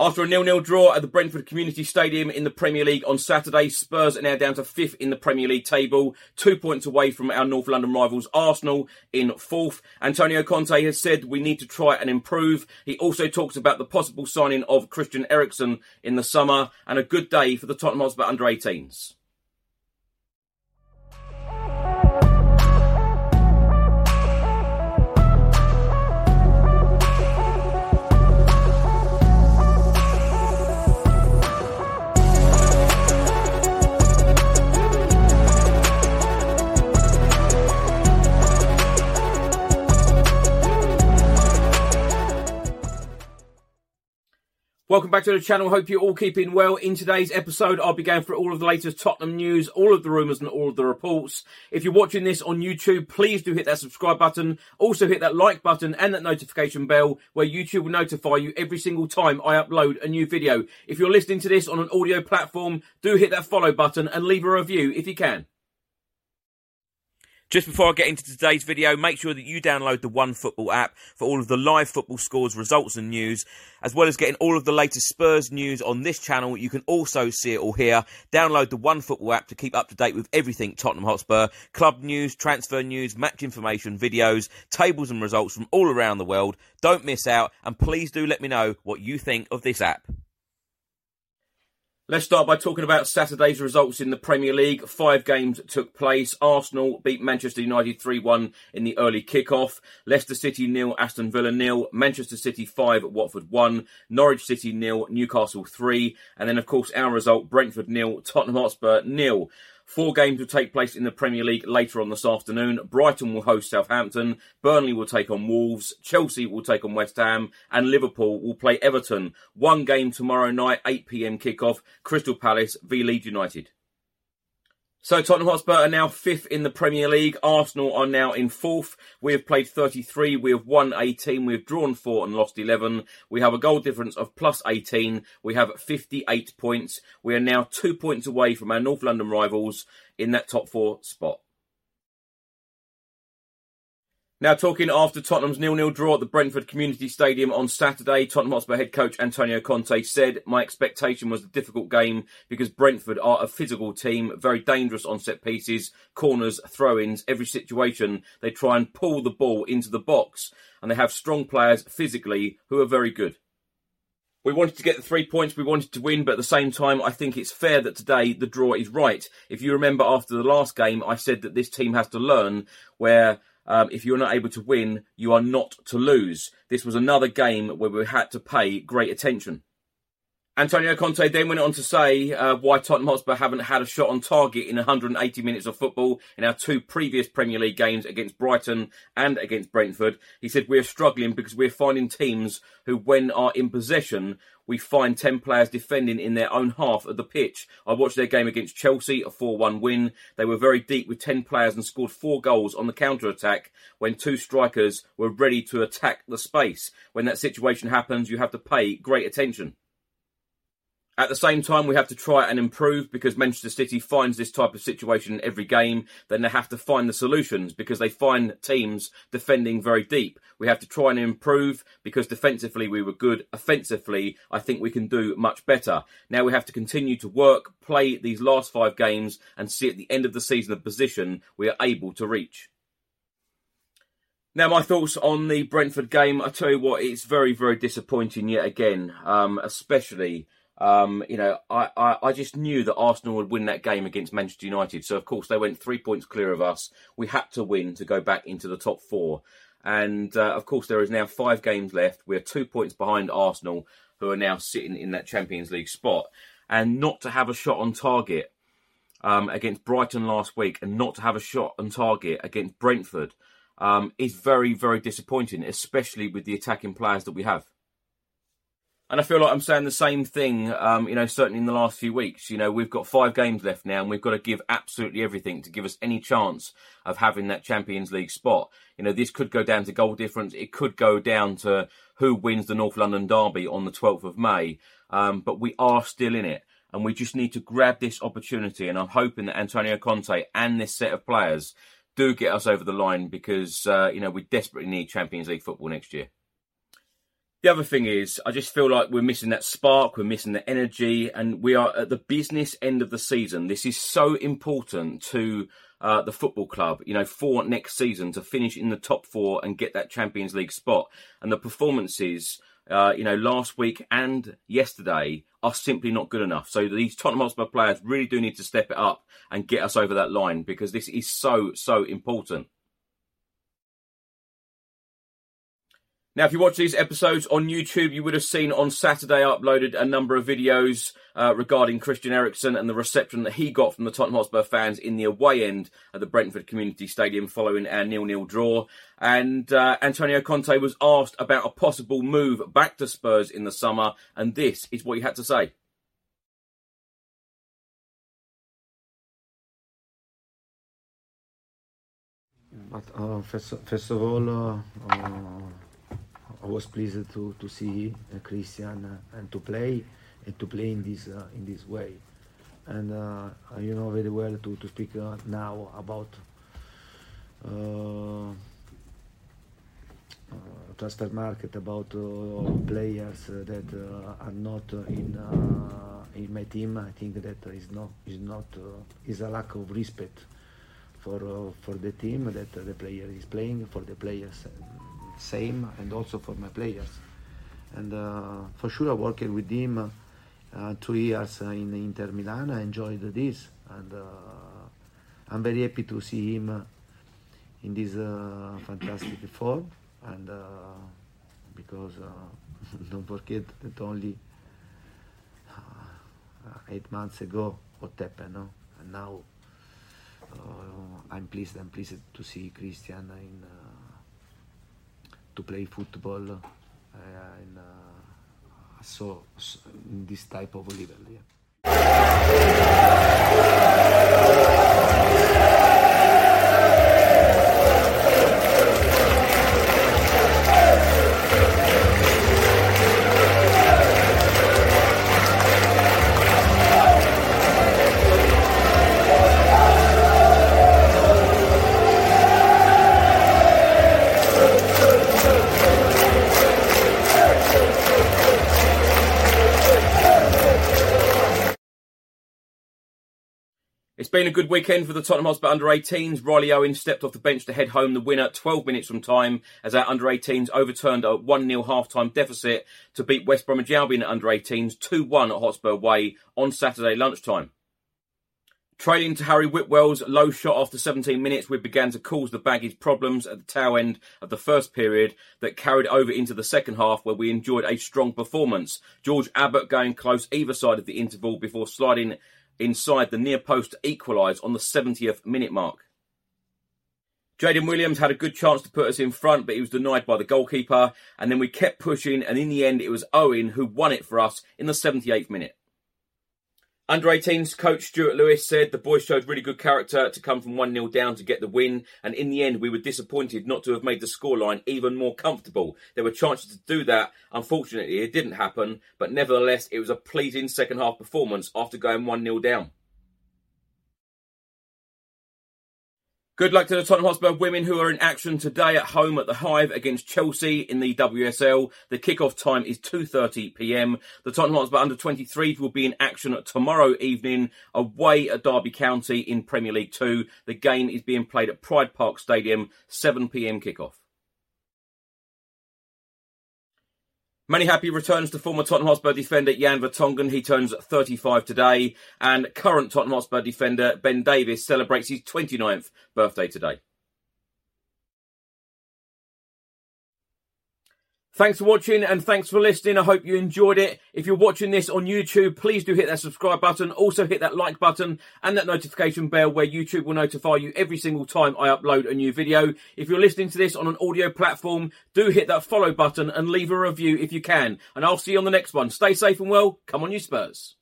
After a 0-0 draw at the Brentford Community Stadium in the Premier League on Saturday, Spurs are now down to fifth in the Premier League table, 2 points away from our North London rivals Arsenal in fourth. Antonio Conte has said we need to try and improve. He also talks about the possible signing of Christian Eriksen in the summer, and a good day for the Tottenham Hotspur under-18s. Welcome back to the channel. Hope you're all keeping well. In today's episode, I'll be going through all of the latest Tottenham news, all of the rumours and all of the reports. If you're watching this on YouTube, please do hit that subscribe button. Also hit that like button and that notification bell where YouTube will notify you every single time I upload a new video. If you're listening to this on an audio platform, do hit that follow button and leave a review if you can. Just before I get into today's video, make sure that you download the OneFootball app for all of the live football scores, results and news, as well as getting all of the latest Spurs news on this channel. You can also see it all here. Download the OneFootball app to keep up to date with everything Tottenham Hotspur. Club news, transfer news, match information, videos, tables and results from all around the world. Don't miss out, and please do let me know what you think of this app. Let's start by talking about Saturday's results in the Premier League. 5 games took place. Arsenal beat Manchester United 3-1 in the early kick-off. Leicester City 0, Aston Villa 0, Manchester City 5, Watford 1, Norwich City 0, Newcastle 3. And then, of course, our result, Brentford 0, Tottenham Hotspur 0. 4 games will take place in the Premier League later on this afternoon. Brighton will host Southampton, Burnley will take on Wolves, Chelsea will take on West Ham, and Liverpool will play Everton. 1 game tomorrow night, 8 p.m. kickoff, Crystal Palace v Leeds United. So Tottenham Hotspur are now 5th in the Premier League. Arsenal are now in 4th. We have played 33. We have won 18. We have drawn 4 and lost 11. We have a goal difference of plus 18. We have 58 points. We are now 2 points away from our North London rivals in that top 4 spot. Now talking after Tottenham's 0-0 draw at the Brentford Community Stadium on Saturday, Tottenham Hotspur head coach Antonio Conte said, "My expectation was a difficult game because Brentford are a physical team, very dangerous on set pieces, corners, throw-ins, every situation. They try and pull the ball into the box and they have strong players physically who are very good. We wanted to get the 3 points, we wanted to win, but at the same time, I think it's fair that today the draw is right. If you remember after the last game, I said that this team has to learn where... if you're not able to win, you are not to lose. This was another game where we had to pay great attention." Antonio Conte then went on to say why Tottenham Hotspur haven't had a shot on target in 180 minutes of football in our two previous Premier League games against Brighton and against Brentford. He said, we're struggling because we're finding teams who, when are in possession, we find 10 players defending in their own half of the pitch. I watched their game against Chelsea, a 4-1 win. They were very deep with 10 players and scored 4 goals on the counter-attack when two strikers were ready to attack the space. When that situation happens, you have to pay great attention. At the same time, we have to try and improve because Manchester City finds this type of situation in every game. Then they have to find the solutions because they find teams defending very deep. We have to try and improve because defensively we were good. Offensively, I think we can do much better. Now we have to continue to work, play these last 5 games and see at the end of the season the position we are able to reach. Now, my thoughts on the Brentford game. I tell you what, it's very, very disappointing yet again, especially... I just knew that Arsenal would win that game against Manchester United. So, of course, they went 3 points clear of us. We had to win to go back into the top 4. And, of course, there is now 5 games left. We are 2 points behind Arsenal, who are now sitting in that Champions League spot. And not to have a shot on target against Brighton last week and not to have a shot on target against Brentford is very, very disappointing, especially with the attacking players that we have. And I feel like I'm saying the same thing, certainly in the last few weeks. You know, we've got 5 games left now and we've got to give absolutely everything to give us any chance of having that Champions League spot. You know, this could go down to goal difference. It could go down to who wins the North London derby on the 12th of May. But we are still in it and we just need to grab this opportunity. And I'm hoping that Antonio Conte and this set of players do get us over the line because, we desperately need Champions League football next year. The other thing is, I just feel like we're missing that spark, we're missing the energy, and we are at the business end of the season. This is so important to the football club, for next season to finish in the top 4 and get that Champions League spot. And the performances, last week and yesterday are simply not good enough. So these Tottenham Hotspur players really do need to step it up and get us over that line because this is so, so important. Now, if you watch these episodes on YouTube, you would have seen on Saturday I uploaded a number of videos regarding Christian Eriksen and the reception that he got from the Tottenham Hotspur fans in the away end at the Brentford Community Stadium following our 0-0 draw. And Antonio Conte was asked about a possible move back to Spurs in the summer, and this is what he had to say. First of all, I was pleased to see Christian and to play in this way, and you know very well to speak now about transfer market, about players that are not in my team. I think that is a lack of respect for the team that the player is playing, for the players. Same, and also for my players, and for sure I worked with him 2 years in Inter Milan. I enjoyed this, and I'm very happy to see him in this fantastic form, and because don't forget that only 8 months ago what happened, no? And now I'm pleased to see Christian in to play football so in this type of level, It's been a good weekend for the Tottenham Hotspur under-18s. Riley Owens stepped off the bench to head home the winner 12 minutes from time as our under-18s overturned a 1-0 half-time deficit to beat West Bromwich Albion under-18s 2-1 at Hotspur Way on Saturday lunchtime. Trailing to Harry Whitwell's low shot after 17 minutes, we began to cause the baggage problems at the tail end of the first period that carried over into the second half, where we enjoyed a strong performance. George Abbott going close either side of the interval before sliding inside the near post to equalise on the 70th minute mark. Jadon Williams had a good chance to put us in front, but he was denied by the goalkeeper, and then we kept pushing, and in the end it was Owen who won it for us in the 78th minute. Under-18s coach Stuart Lewis said the boys showed really good character to come from 1-0 down to get the win, and in the end we were disappointed not to have made the scoreline even more comfortable. There were chances to do that. Unfortunately, it didn't happen, but nevertheless it was a pleasing second half performance after going 1-0 down. Good luck to the Tottenham Hotspur women, who are in action today at home at the Hive against Chelsea in the WSL. The kick-off time is 2:30pm. The Tottenham Hotspur under-23s will be in action tomorrow evening away at Derby County in Premier League 2. The game is being played at Pride Park Stadium, 7pm kick-off. Many happy returns to former Tottenham Hotspur defender Jan Vertonghen. He turns 35 today, and current Tottenham Hotspur defender Ben Davies celebrates his 29th birthday today. Thanks for watching and thanks for listening. I hope you enjoyed it. If you're watching this on YouTube, please do hit that subscribe button. Also hit that like button and that notification bell, where YouTube will notify you every single time I upload a new video. If you're listening to this on an audio platform, do hit that follow button and leave a review if you can. And I'll see you on the next one. Stay safe and well. Come on, you Spurs.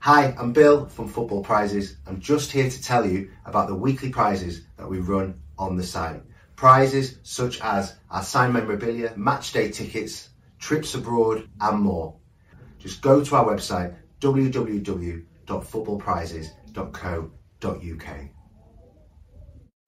Hi, I'm Bill from Football Prizes. I'm just here to tell you about the weekly prizes that we run on the site. Prizes such as our signed memorabilia, match day tickets, trips abroad and more. Just go to our website www.footballprizes.co.uk.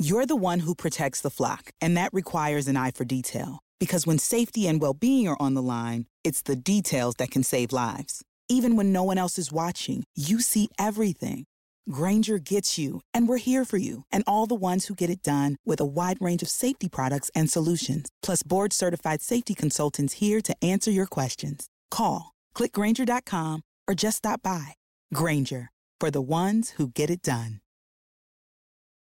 You're the one who protects the flock, and that requires an eye for detail. Because when safety and well-being are on the line, it's the details that can save lives. Even when no one else is watching, you see everything. Grainger gets you, and we're here for you, and all the ones who get it done, with a wide range of safety products and solutions, plus board-certified safety consultants here to answer your questions. Call, click Grainger.com, or just stop by. Grainger, for the ones who get it done.